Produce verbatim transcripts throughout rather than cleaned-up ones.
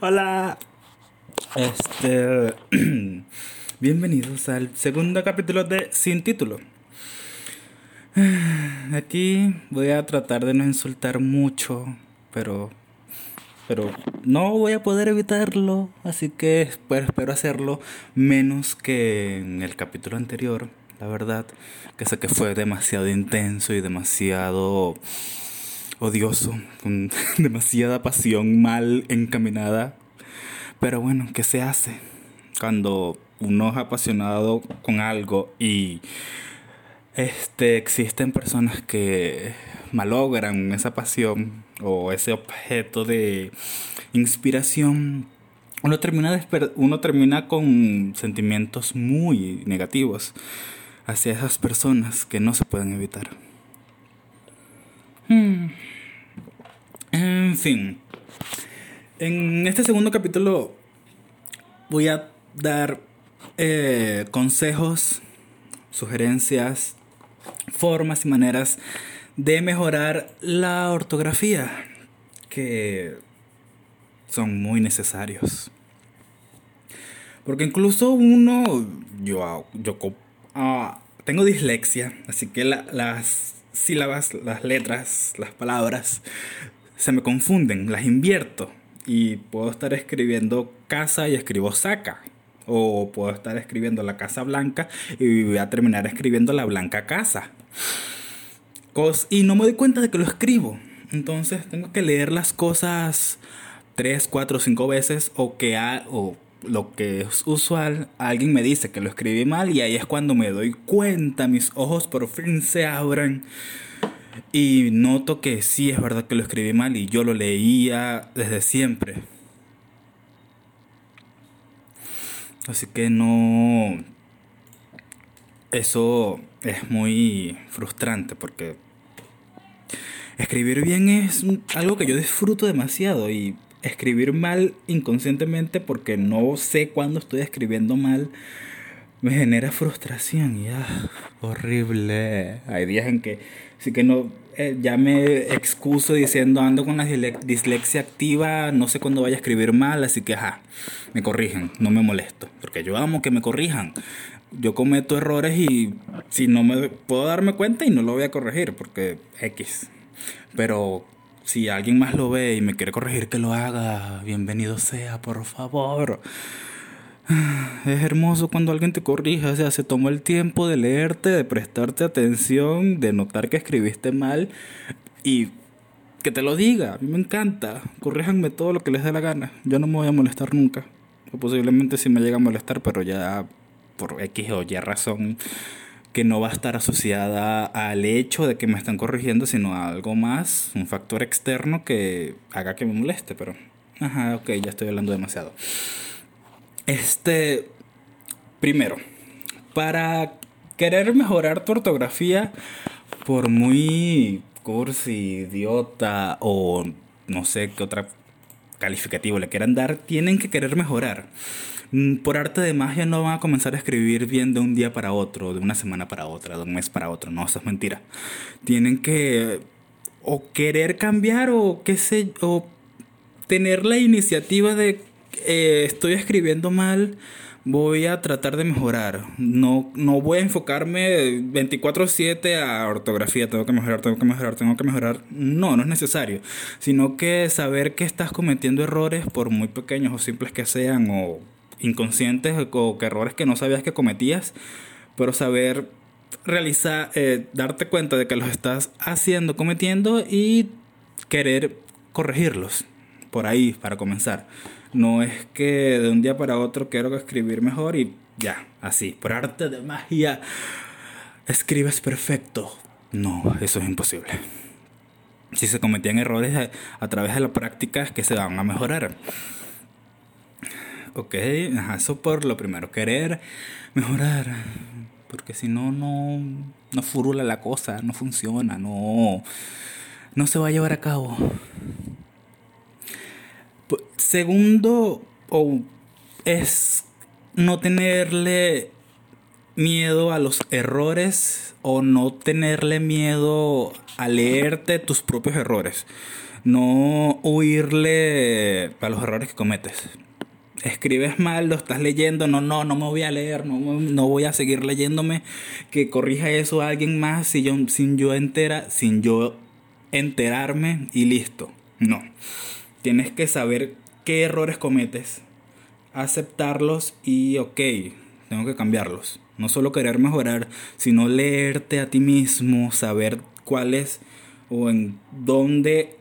Hola. Este bienvenidos al segundo capítulo de Sin Título. Aquí voy a tratar de no insultar mucho, pero pero no voy a poder evitarlo, así que pues, espero hacerlo menos que en el capítulo anterior, la verdad, que sé que fue demasiado intenso y demasiado odioso, con demasiada pasión mal encaminada. Pero bueno, ¿qué se hace cuando uno es apasionado con algo y este existen personas que malogran esa pasión o ese objeto de inspiración? Uno termina desper- uno termina con sentimientos muy negativos hacia esas personas que no se pueden evitar. Hmm. En fin, en este segundo capítulo voy a dar eh, consejos, sugerencias, formas y maneras de mejorar la ortografía, que son muy necesarios. Porque incluso uno, yo, yo uh, tengo dislexia, así que la, las... sílabas, las letras, las palabras se me confunden, las invierto y puedo estar escribiendo casa y escribo saca, o puedo estar escribiendo la casa blanca y voy a terminar escribiendo la blanca casa Cos- y no me doy cuenta de que lo escribo. Entonces tengo que leer las cosas tres, cuatro, cinco veces, o que ha- o lo que es usual, alguien me dice que lo escribí mal y ahí es cuando me doy cuenta, mis ojos por fin se abren y noto que sí, es verdad que lo escribí mal y yo lo leía desde siempre. Así que no, eso es muy frustrante porque escribir bien es algo que yo disfruto demasiado, y escribir mal inconscientemente, porque no sé cuándo estoy escribiendo mal, me genera frustración y ah, horrible. Hay días en que sí que no, eh, ya me excuso diciendo ando con la dislexia activa, no sé cuándo vaya a escribir mal, así que ajá, me corrigen, no me molesto, porque yo amo que me corrijan. Yo cometo errores y si no me puedo darme cuenta y no lo voy a corregir porque X. Pero si alguien más lo ve y me quiere corregir, que lo haga. Bienvenido sea, por favor. Es hermoso cuando alguien te corrija. O sea, se tomó el tiempo de leerte, de prestarte atención, de notar que escribiste mal y que te lo diga. A mí me encanta. Corríjanme todo lo que les dé la gana. Yo no me voy a molestar nunca. O posiblemente sí me llega a molestar, pero ya por X o Y razón que no va a estar asociada al hecho de que me están corrigiendo, sino a algo más, un factor externo que haga que me moleste, pero... Ajá, ok, ya estoy hablando demasiado. Este... Primero, para querer mejorar tu ortografía, por muy cursi, idiota o no sé qué otro calificativo le quieran dar, tienen que querer mejorar. Por arte de magia no van a comenzar a escribir bien de un día para otro, de una semana para otra, de un mes para otro. No, eso es mentira. Tienen que o querer cambiar o qué sé, o tener la iniciativa de eh, estoy escribiendo mal, voy a tratar de mejorar. No, no voy a enfocarme veinticuatro siete a ortografía, tengo que mejorar, tengo que mejorar, tengo que mejorar. No, no es necesario. Sino que saber que estás cometiendo errores, por muy pequeños o simples que sean, o inconscientes o que errores que no sabías que cometías, pero saber realizar, eh, darte cuenta de que los estás haciendo, cometiendo, y querer corregirlos. Por ahí, para comenzar. No es que de un día para otro quiero escribir mejor y ya, así, por arte de magia, escribes perfecto. No, eso es imposible. Si se cometían errores a, a través de la práctica, es que se van a mejorar. Ok, ajá, eso por lo primero, querer mejorar, porque si no, no, no furula la cosa, no funciona, no, no se va a llevar a cabo. Segundo, oh, es no tenerle miedo a los errores o no tenerle miedo a leerte tus propios errores. No huirle a los errores que cometes. Escribes mal, lo estás leyendo, no, no, no me voy a leer, no, no voy a seguir leyéndome, que corrija eso a alguien más si yo, sin yo entera, sin yo enterarme y listo. No, tienes que saber qué errores cometes, aceptarlos y ok, tengo que cambiarlos. No solo querer mejorar, sino leerte a ti mismo, saber cuáles o en dónde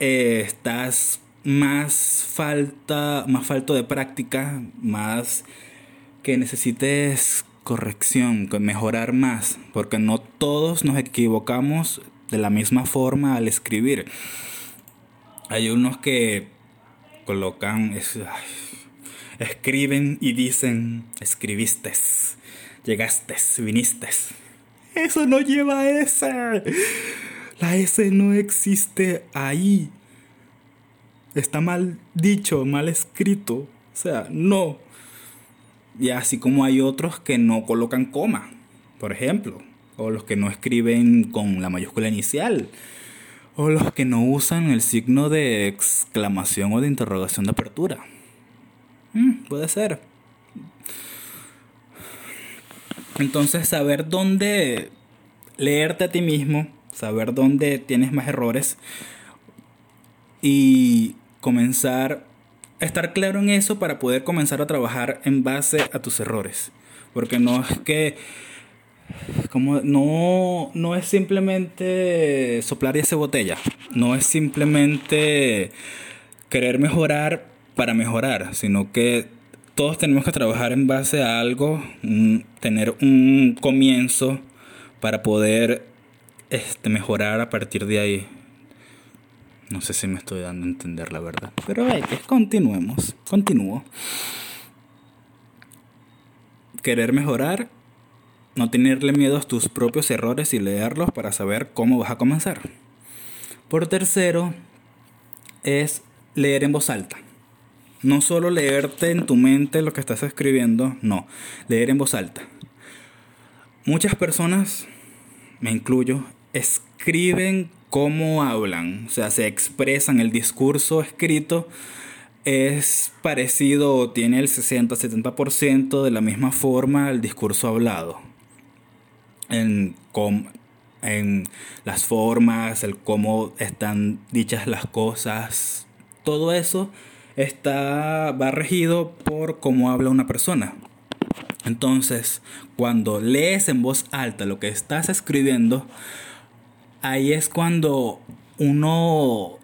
eh, estás más falta, más falto de práctica, más que necesites corrección, mejorar más, porque no todos nos equivocamos de la misma forma al escribir. Hay unos que colocan, es, ay, escriben y dicen, escribiste, llegaste, viniste. Eso no lleva a S. La S no existe ahí. Está mal dicho, mal escrito. O sea, no. Y así como hay otros que no colocan coma, por ejemplo. O los que no escriben con la mayúscula inicial. O los que no usan el signo de exclamación o de interrogación de apertura. Mm, puede ser. Entonces, saber dónde leerte a ti mismo, saber dónde tienes más errores y comenzar a estar claro en eso para poder comenzar a trabajar en base a tus errores. Porque no es que como no, no es simplemente soplar y hacer botella. No es simplemente querer mejorar para mejorar, sino que todos tenemos que trabajar en base a algo, un, tener un comienzo para poder este, mejorar a partir de ahí. No sé si me estoy dando a entender, la verdad. Pero hay que continuemos. Continúo. Querer mejorar, no tenerle miedo a tus propios errores y leerlos para saber cómo vas a comenzar. Por tercero, es leer en voz alta. No solo leerte en tu mente lo que estás escribiendo, no, leer en voz alta. Muchas personas, me incluyo, escriben cómo hablan, o sea, se expresan. El discurso escrito es parecido o tiene el sesenta a setenta por ciento de la misma forma al discurso hablado. En, com, en las formas, el cómo están dichas las cosas, todo eso está va regido por cómo habla una persona. Entonces, cuando lees en voz alta lo que estás escribiendo, ahí es cuando uno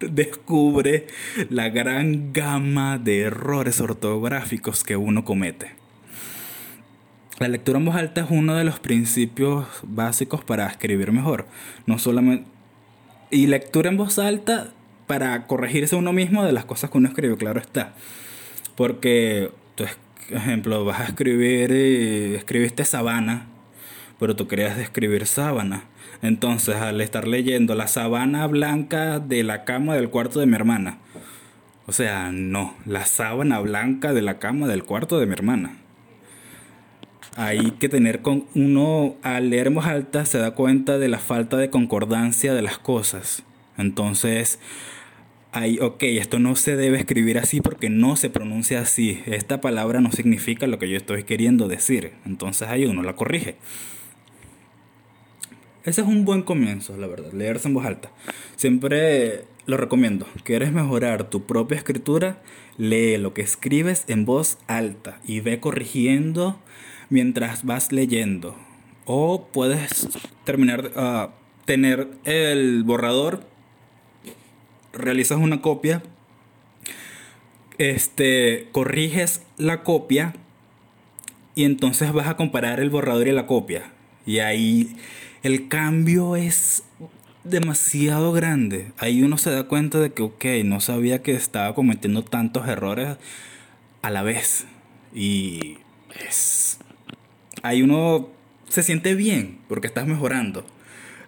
descubre la gran gama de errores ortográficos que uno comete. La lectura en voz alta es uno de los principios básicos para escribir mejor. No solamente y lectura en voz alta para corregirse uno mismo de las cosas que uno escribe, claro está. Porque, por ejemplo, vas a escribir, eh, escribiste sabana, pero tú querías escribir sábana. Entonces, al estar leyendo la sábana blanca de la cama del cuarto de mi hermana. O sea, no, la sábana blanca de la cama del cuarto de mi hermana. Hay que tener con uno, al leer en voz alta, se da cuenta de la falta de concordancia de las cosas. Entonces, Ay, ok, esto no se debe escribir así porque no se pronuncia así. Esta palabra no significa lo que yo estoy queriendo decir. Entonces ahí uno la corrige. Ese es un buen comienzo, la verdad, leerse en voz alta. Siempre lo recomiendo. ¿Quieres mejorar tu propia escritura? Lee lo que escribes en voz alta y ve corrigiendo mientras vas leyendo. O puedes terminar, uh, tener el borrador. Realizas una copia, este, corriges la copia y entonces vas a comparar el borrador y la copia. Y ahí el cambio es demasiado grande. Ahí uno se da cuenta de que, ok, no sabía que estaba cometiendo tantos errores a la vez. Y es... ahí uno se siente bien porque estás mejorando.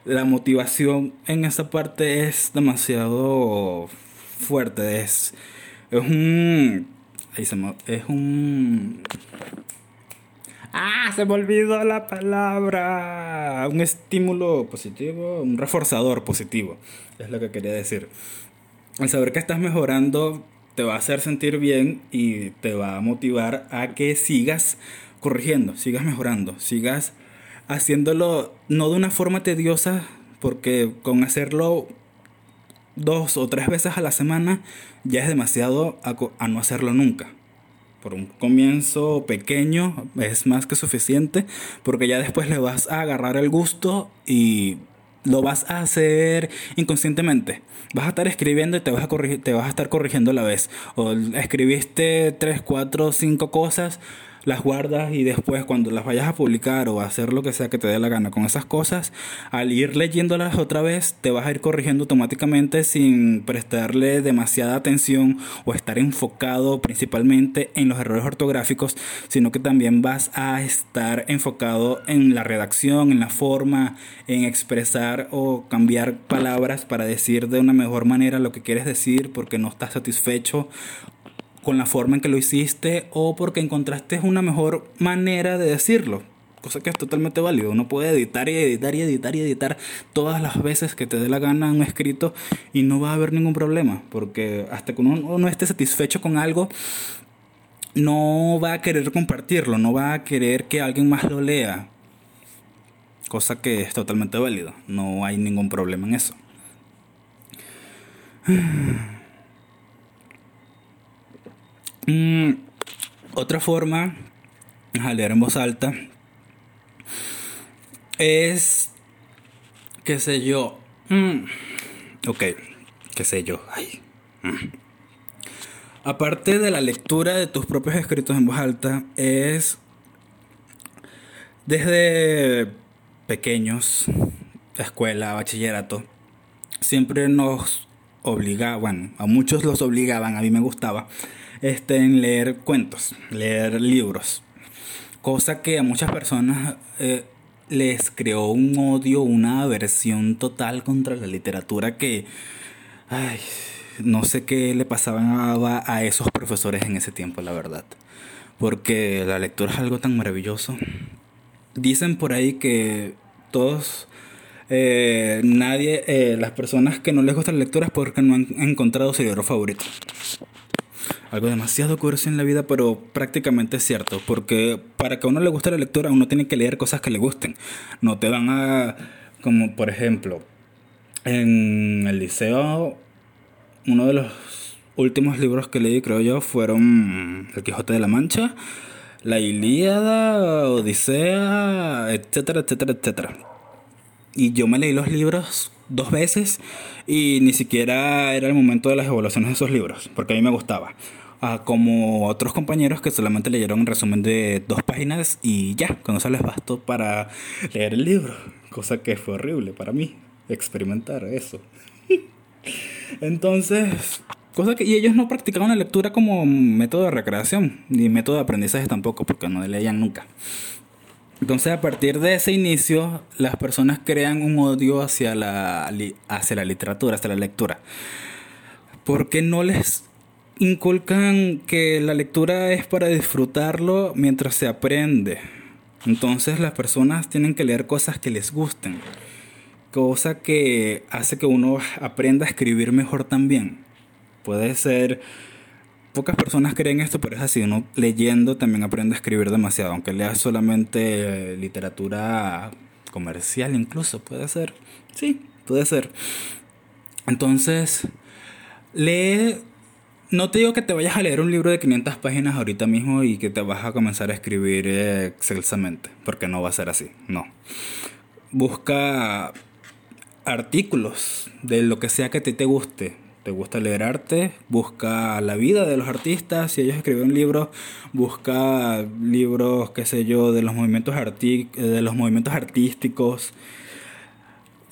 La motivación en esa parte es demasiado fuerte. Es, es un... Ahí se me, es un ¡Ah! Se me olvidó la palabra. Un estímulo positivo, un reforzador positivo, es lo que quería decir. El saber que estás mejorando te va a hacer sentir bien y te va a motivar a que sigas corrigiendo, sigas mejorando, sigas haciéndolo, no de una forma tediosa, porque con hacerlo dos o tres veces a la semana ya es demasiado a, a no hacerlo nunca. Por un comienzo pequeño es más que suficiente, porque ya después le vas a agarrar el gusto y lo vas a hacer inconscientemente. Vas a estar escribiendo y te vas a, corrigir, te vas a estar corrigiendo a la vez. O escribiste tres, cuatro, cinco cosas, las guardas y después cuando las vayas a publicar o a hacer lo que sea que te dé la gana con esas cosas, al ir leyéndolas otra vez te vas a ir corrigiendo automáticamente sin prestarle demasiada atención o estar enfocado principalmente en los errores ortográficos, sino que también vas a estar enfocado en la redacción, en la forma, en expresar o cambiar palabras para decir de una mejor manera lo que quieres decir porque no estás satisfecho con la forma en que lo hiciste o porque encontraste una mejor manera de decirlo, cosa que es totalmente válido. Uno puede editar y editar y editar y editar todas las veces que te dé la gana un escrito y no va a haber ningún problema, porque hasta que uno no esté satisfecho con algo no va a querer compartirlo, no va a querer que alguien más lo lea, cosa que es totalmente válido, no hay ningún problema en eso. Mm, otra forma a leer en voz alta es, qué sé yo, mm, ok, qué sé yo, ay, mm. aparte de la lectura de tus propios escritos en voz alta, es desde pequeños, escuela, bachillerato, siempre nos obligaban, bueno, a muchos los obligaban, a mí me gustaba, Este, en leer cuentos, leer libros, cosa que a muchas personas eh, les creó un odio, una aversión total contra la literatura que, ay, no sé qué le pasaba a esos profesores en ese tiempo, la verdad, porque la lectura es algo tan maravilloso. Dicen por ahí que todos... Eh, nadie, eh, las personas que no les gusta la lectura es porque no han encontrado su libro favorito. Algo demasiado curioso en la vida, pero prácticamente es cierto, porque para que a uno le guste la lectura, uno tiene que leer cosas que le gusten. No te van a, como por ejemplo, en el liceo, uno de los últimos libros que leí, creo yo, fueron El Quijote de la Mancha, La Ilíada, Odisea, etcétera, etcétera, etcétera. Y yo me leí los libros dos veces y ni siquiera era el momento de las evaluaciones de esos libros, porque a mí me gustaba. Ah, como otros compañeros que solamente leyeron un resumen de dos páginas y ya, con eso les bastó para leer el libro, cosa que fue horrible para mí, experimentar eso. Entonces, cosa que y ellos no practicaban la lectura como método de recreación, ni método de aprendizaje tampoco, porque no leían nunca. Entonces, a partir de ese inicio, las personas crean un odio hacia la, hacia la literatura, hacia la lectura. Porque no les inculcan que la lectura es para disfrutarlo mientras se aprende. Entonces, las personas tienen que leer cosas que les gusten. Cosa que hace que uno aprenda a escribir mejor también. Puede ser... Pocas personas creen esto, pero es así. Uno leyendo también aprende a escribir demasiado. Aunque leas solamente literatura comercial incluso. Puede ser. Sí, puede ser. Entonces, lee... No te digo que te vayas a leer un libro de quinientas páginas ahorita mismo y que te vas a comenzar a escribir excelsamente. Porque no va a ser así. No. Busca artículos de lo que sea que a ti te guste. ¿Te gusta leer arte? Busca la vida de los artistas. Si ellos escribieron libros, busca libros, qué sé yo, de los movimientos arti- de los movimientos artísticos.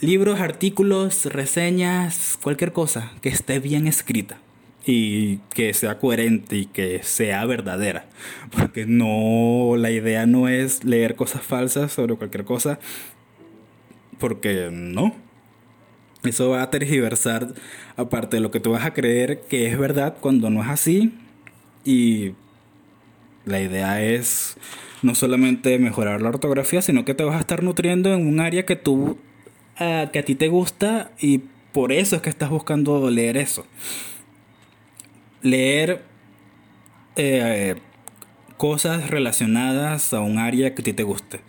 Libros, artículos, reseñas, cualquier cosa que esté bien escrita y que sea coherente y que sea verdadera. Porque no, la idea no es leer cosas falsas sobre cualquier cosa, porque no. Eso va a tergiversar, aparte de lo que tú vas a creer que es verdad cuando no es así, y la idea es no solamente mejorar la ortografía, sino que te vas a estar nutriendo en un área que tú uh, que a ti te gusta, y por eso es que estás buscando leer eso. Leer eh, cosas relacionadas a un área que a ti te guste.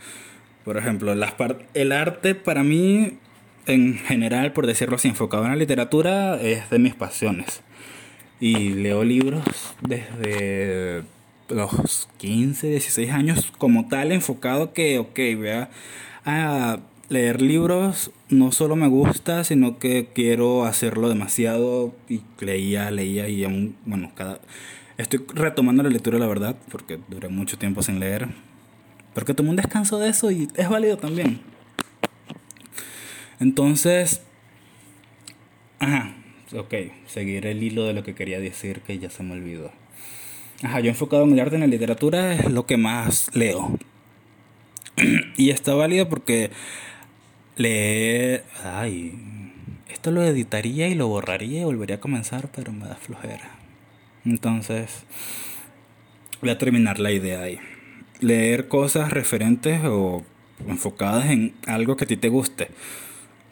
Por ejemplo, las par- el arte para mí, en general, por decirlo así, enfocado en la literatura, es de mis pasiones. Y leo libros desde los quince, dieciséis años como tal, enfocado que, ok, vea, a leer libros no solo me gusta, sino que quiero hacerlo demasiado, y leía, leía y aún, bueno, cada... Estoy retomando la lectura, la verdad, porque duré mucho tiempo sin leer, porque tomé un descanso de eso y es válido también. Entonces, ajá, ok, seguir el hilo de lo que quería decir, que ya se me olvidó. Ajá, yo enfocado en el arte, en la literatura, es lo que más leo. Y está válido porque leer... Ay, esto lo editaría y lo borraría y volvería a comenzar, pero me da flojera. Entonces, voy a terminar la idea ahí. Leer cosas referentes o enfocadas en algo que a ti te guste.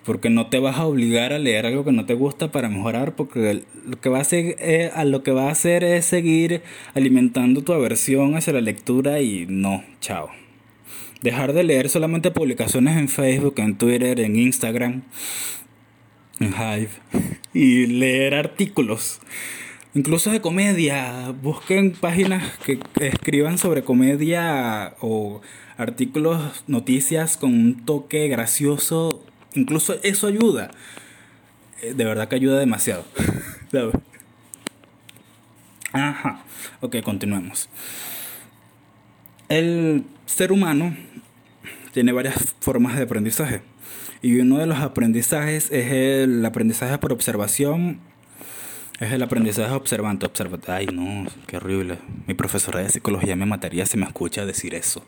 Porque no te vas a obligar a leer algo que no te gusta para mejorar, porque lo que va a hacer, eh, lo que va a hacer es seguir alimentando tu aversión hacia la lectura y no, chao. Dejar de leer solamente publicaciones en Facebook, en Twitter, en Instagram, en Hive, y leer artículos, incluso de comedia. Busquen páginas que escriban sobre comedia o artículos, noticias con un toque gracioso. Incluso eso ayuda. De verdad que ayuda demasiado. Ajá. Ok, continuemos. El ser humano tiene varias formas de aprendizaje. Y uno de los aprendizajes es el aprendizaje por observación. Es el aprendizaje observante. Observa- Ay, no, qué horrible. Mi profesora de psicología me mataría si me escucha decir eso.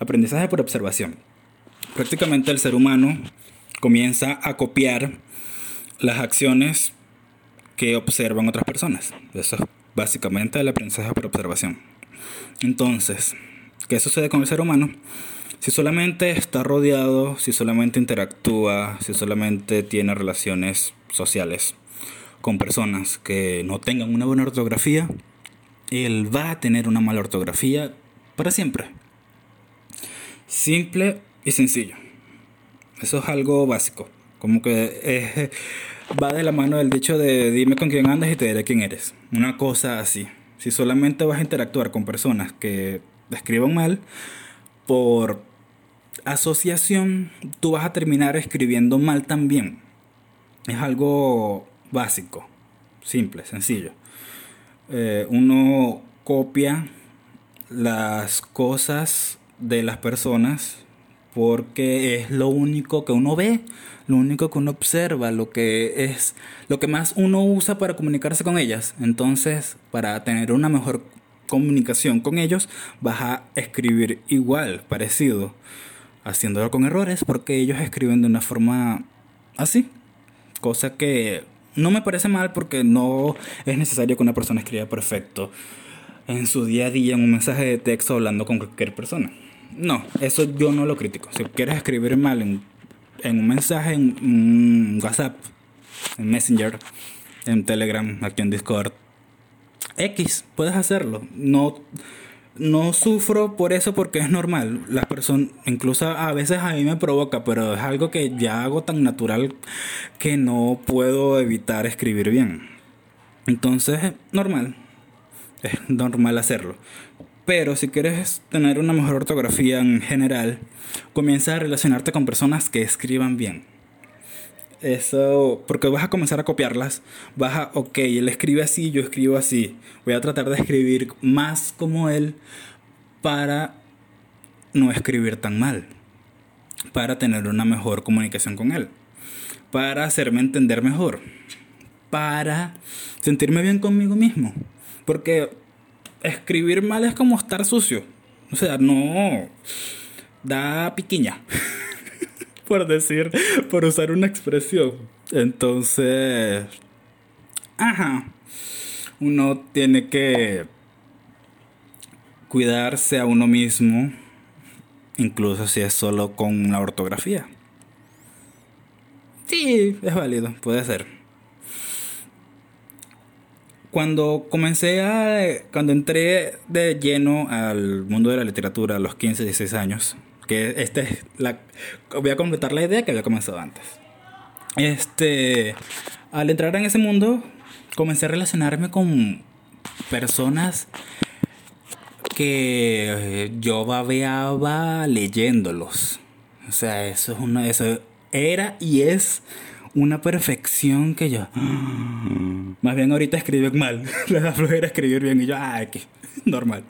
Aprendizaje por observación. Prácticamente el ser humano comienza a copiar las acciones que observan otras personas. Eso es básicamente el aprendizaje por observación. Entonces, ¿qué sucede con el ser humano? Si solamente está rodeado, si solamente interactúa, si solamente tiene relaciones sociales con personas que no tengan una buena ortografía, él va a tener una mala ortografía para siempre. Simple y sencillo. Eso es algo básico, como que eh, va de la mano del dicho de dime con quién andas y te diré quién eres. Una cosa así. Si solamente vas a interactuar con personas que escriban mal, por asociación tú vas a terminar escribiendo mal también. Es algo básico, simple, sencillo. Eh, uno copia las cosas de las personas porque es lo único que uno ve, lo único que uno observa, lo que es lo que más uno usa para comunicarse con ellas. Entonces, para tener una mejor comunicación con ellos, vas a escribir igual, parecido, haciéndolo con errores, porque ellos escriben de una forma así. Cosa que no me parece mal, porque no es necesario que una persona escriba perfecto en su día a día en un mensaje de texto hablando con cualquier persona. No, eso yo no lo critico. Si quieres escribir mal en, en un mensaje, en, en WhatsApp, en Messenger, en Telegram, aquí en Discord, X, puedes hacerlo. No, no sufro por eso porque es normal. Las personas, incluso a veces a mí me provoca, pero es algo que ya hago tan natural que no puedo evitar escribir bien. Entonces, es normal. Es normal hacerlo. Pero si quieres tener una mejor ortografía en general, comienza a relacionarte con personas que escriban bien. Eso, porque vas a comenzar a copiarlas. Vas a, ok, él escribe así, yo escribo así. Voy a tratar de escribir más como él para no escribir tan mal. Para tener una mejor comunicación con él. Para hacerme entender mejor. Para sentirme bien conmigo mismo. Porque escribir mal es como estar sucio. O sea, no da piquiña, por decir, por usar una expresión. Entonces, ajá, uno tiene que cuidarse a uno mismo, incluso si es solo con la ortografía. Sí, es válido, puede ser. Cuando comencé a... Cuando entré de lleno al mundo de la literatura a los quince, dieciséis años, que esta es la... Voy a completar la idea que había comenzado antes. Este... Al entrar en ese mundo, comencé a relacionarme con personas que yo babeaba leyéndolos. O sea, eso es una, eso era y es una perfección que yo... Más bien ahorita escribo mal. La flojera escribir bien y yo, ah, que normal.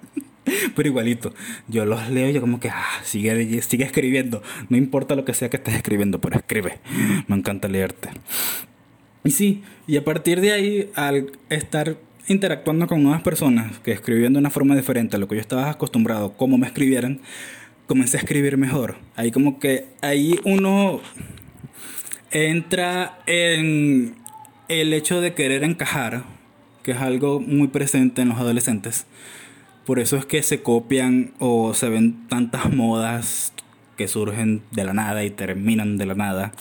Pero igualito, yo los leo y yo como que, ah, sigue, sigue escribiendo. No importa lo que sea que estés escribiendo, pero escribe. Me encanta leerte. Y sí, y a partir de ahí, al estar interactuando con nuevas personas que escribían de una forma diferente a lo que yo estaba acostumbrado, como me escribieran, comencé a escribir mejor. Ahí como que ahí uno entra en el hecho de querer encajar, que es algo muy presente en los adolescentes. Por eso es que se copian o se ven tantas modas que surgen de la nada y terminan de la nada.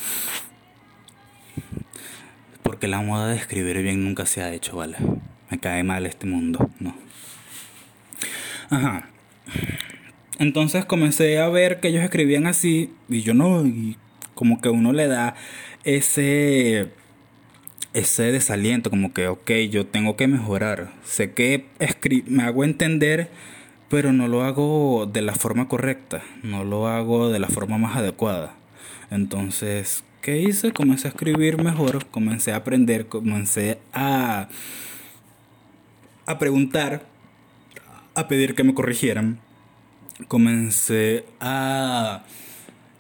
Porque la moda de escribir bien nunca se ha hecho, ¿vale? Me cae mal este mundo, no. Ajá. Entonces comencé a ver que ellos escribían así y yo no. Y como que uno le da ese, ese desaliento, como que, ok, yo tengo que mejorar. Sé que escri- me hago entender, pero no lo hago de la forma correcta. No lo hago de la forma más adecuada. Entonces, ¿qué hice? Comencé a escribir mejor, comencé a aprender, comencé a... a preguntar, a pedir que me corrigieran. Comencé a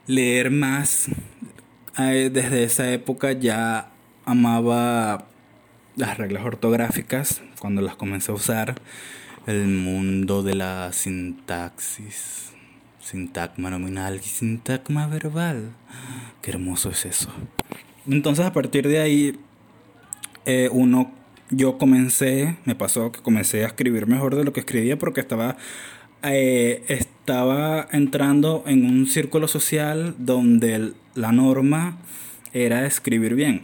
leer más. Desde esa época ya amaba las reglas ortográficas cuando las comencé a usar. El mundo de la sintaxis, sintagma nominal y sintagma verbal. Qué hermoso es eso. Entonces a partir de ahí eh, uno... Yo comencé, me pasó que comencé a escribir mejor de lo que escribía porque estaba, eh, estaba entrando en un círculo social donde la norma era escribir bien.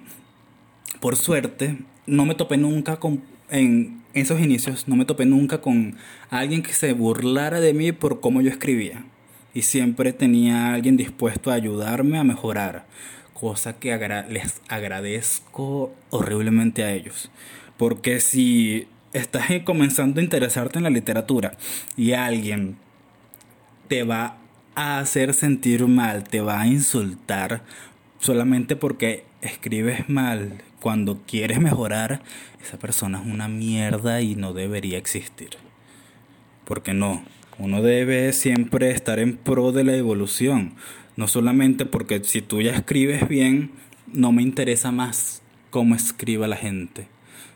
Por suerte, no me topé nunca con, en esos inicios, no me topé nunca con alguien que se burlara de mí por cómo yo escribía. Y siempre tenía a alguien dispuesto a ayudarme a mejorar, cosa que agra- les agradezco horriblemente a ellos. Porque si estás comenzando a interesarte en la literatura y alguien te va a hacer sentir mal, te va a insultar solamente porque escribes mal, cuando quieres mejorar, esa persona es una mierda y no debería existir. Porque no, uno debe siempre estar en pro de la evolución. No solamente porque si tú ya escribes bien, no me interesa más cómo escriba la gente.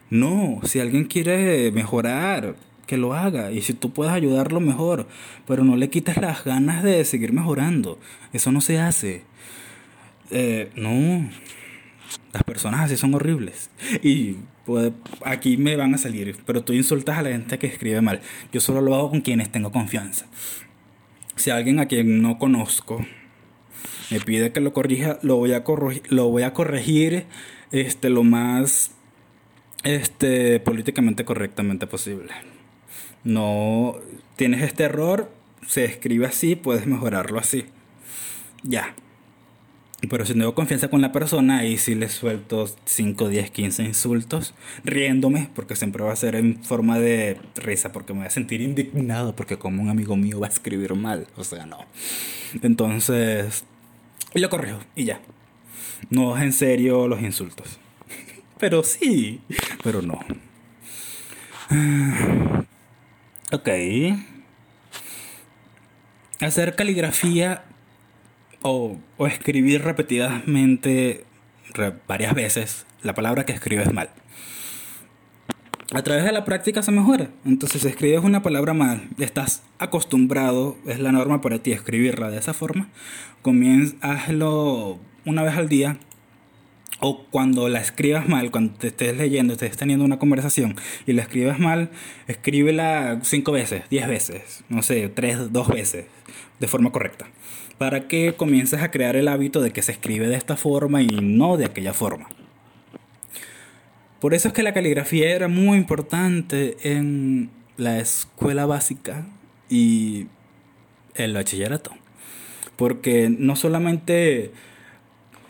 No, si alguien quiere mejorar, que lo haga. Y si tú puedes ayudarlo, mejor. Pero no le quites las ganas de seguir mejorando. Eso no se hace. Eh, no. Las personas así son horribles. Y pues, aquí me van a salir. Pero tú insultas a la gente que escribe mal. Yo solo lo hago con quienes tengo confianza. Si alguien a quien no conozco me pide que lo corrija, lo voy a corregir, lo voy a corregir este, lo más... Este, políticamente correctamente posible. No tienes este error, se escribe así, puedes mejorarlo así. Ya. Pero si tengo confianza con la persona, ahí sí le suelto cinco, diez, quince insultos, riéndome, porque siempre va a ser en forma de risa, porque me voy a sentir indignado, porque como un amigo mío va a escribir mal, o sea, no. Entonces, lo corrijo y ya. No es en serio los insultos. Pero sí, pero no. Ok. Hacer caligrafía o, o escribir repetidamente re, varias veces la palabra que escribes mal. A través de la práctica se mejora. Entonces, si escribes una palabra mal, estás acostumbrado, es la norma para ti escribirla de esa forma. Comienza, hazlo una vez al día. o cuando la escribas mal, cuando te estés leyendo, estés teniendo una conversación y la escribas mal, escríbela cinco veces, diez veces, no sé, tres, dos veces, de forma correcta, para que comiences a crear el hábito de que se escribe de esta forma y no de aquella forma. Por eso es que la caligrafía era muy importante en la escuela básica y el bachillerato, porque no solamente...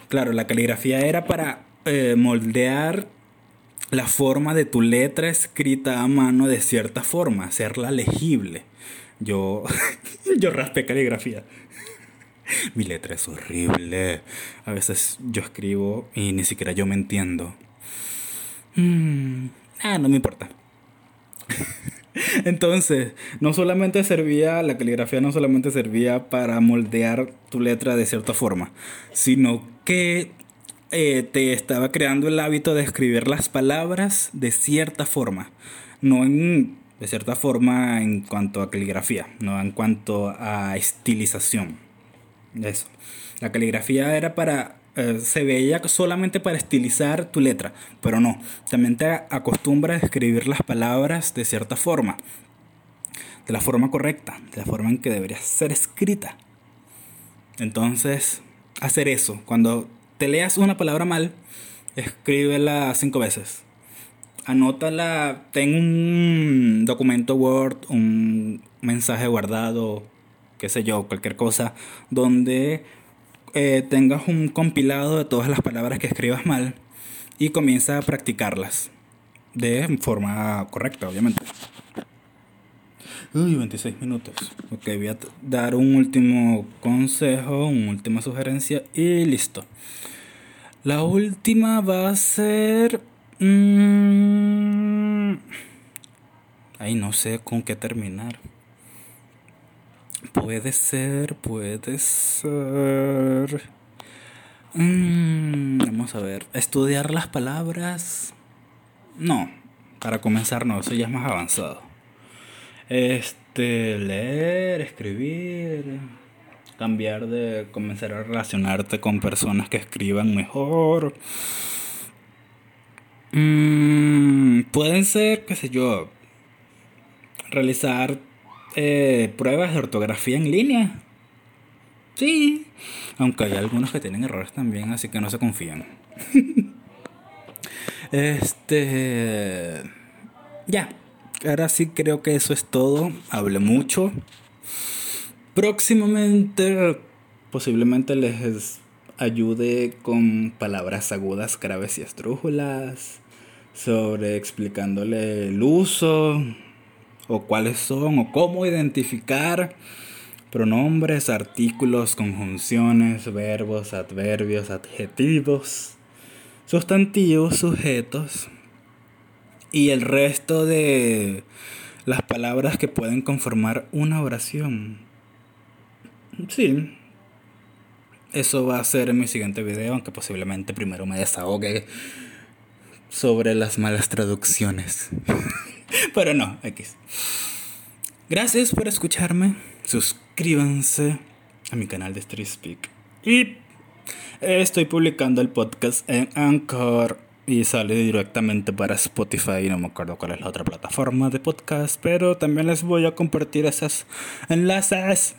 Claro, la caligrafía era para eh, moldear la forma de tu letra escrita a mano de cierta forma, hacerla legible. Yo, yo raspé caligrafía. Mi letra es horrible. A veces yo escribo y ni siquiera yo me entiendo. Mm, ah, no me importa. Entonces, no solamente servía, la caligrafía no solamente servía para moldear tu letra de cierta forma, sino que eh, te estaba creando el hábito de escribir las palabras de cierta forma, no en, de cierta forma en cuanto a caligrafía, no en cuanto a estilización. Eso. La caligrafía era para... Eh, se veía solamente para estilizar tu letra, pero no, también te acostumbra a escribir las palabras de cierta forma, de la forma correcta, de la forma en que debería ser escrita. Entonces, hacer eso, cuando te leas una palabra mal, escríbela cinco veces, anótala, ten un documento Word, un mensaje guardado, qué sé yo, cualquier cosa, donde... Eh, tengas un compilado de todas las palabras que escribas mal y comienza a practicarlas de forma correcta, obviamente. Uy, veintiséis minutos. Ok, voy a dar un último consejo, una última sugerencia y listo. La última va a ser... Mmm, ay, no sé con qué terminar. Puede ser, puede ser... Mm, vamos a ver... ¿Estudiar las palabras? No, para comenzar no, eso ya es más avanzado. Este... Leer, escribir... Cambiar de... Comenzar a relacionarte con personas que escriban mejor... Mm, pueden ser, qué sé yo... Realizar... Eh, pruebas de ortografía en línea. Sí. Aunque hay algunos que tienen errores también, así que no se confían. Este... Ya. Ahora sí creo que eso es todo. Hablé mucho. Próximamente, posiblemente les ayude con palabras agudas, graves y esdrújulas. Sobre explicándole el uso... o cuáles son, o cómo identificar pronombres, artículos, conjunciones, verbos, adverbios, adjetivos, sustantivos, sujetos y el resto de las palabras que pueden conformar una oración. Sí, eso va a ser en mi siguiente video, aunque posiblemente primero me desahogue sobre las malas traducciones. Pero no, X. Gracias por escucharme. Suscríbanse a mi canal de Street Speak. Y estoy publicando el podcast en Anchor y sale directamente para Spotify. No me acuerdo cuál es la otra plataforma de podcast, pero también les voy a compartir esos enlaces.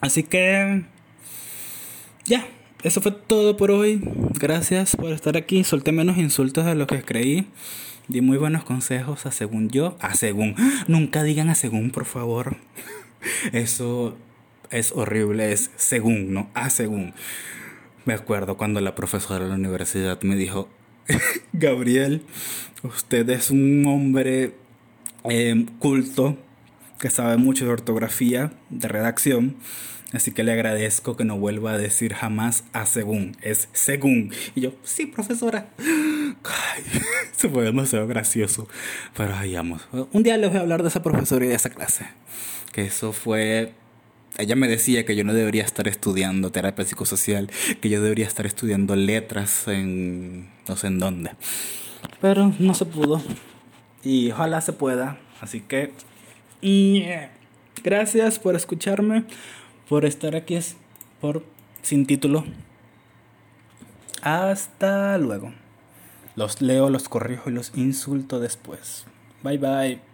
Así que ya, eso fue todo por hoy. Gracias por estar aquí. Solté menos insultos de los que creí. Di muy buenos consejos a según yo. A según. Nunca digan a según, por favor. Eso es horrible. Es según, no a según. Me acuerdo cuando la profesora de la universidad me dijo: Gabriel, usted es un hombre eh, culto que sabe mucho de ortografía, de redacción. Así que le agradezco que no vuelva a decir jamás a según. Es según. Y yo, sí, profesora. Ay, se fue demasiado gracioso. Pero ahí vamos. Un día les voy a hablar de esa profesora y de esa clase. Que eso fue... Ella me decía que yo no debería estar estudiando terapia psicosocial. Que yo debería estar estudiando letras en... no sé en dónde. Pero no se pudo. Y ojalá se pueda. Así que... Yeah. Gracias por escucharme. Por estar aquí, es por Sin Título. Hasta luego. Los leo, los corrijo y los insulto después. Bye bye.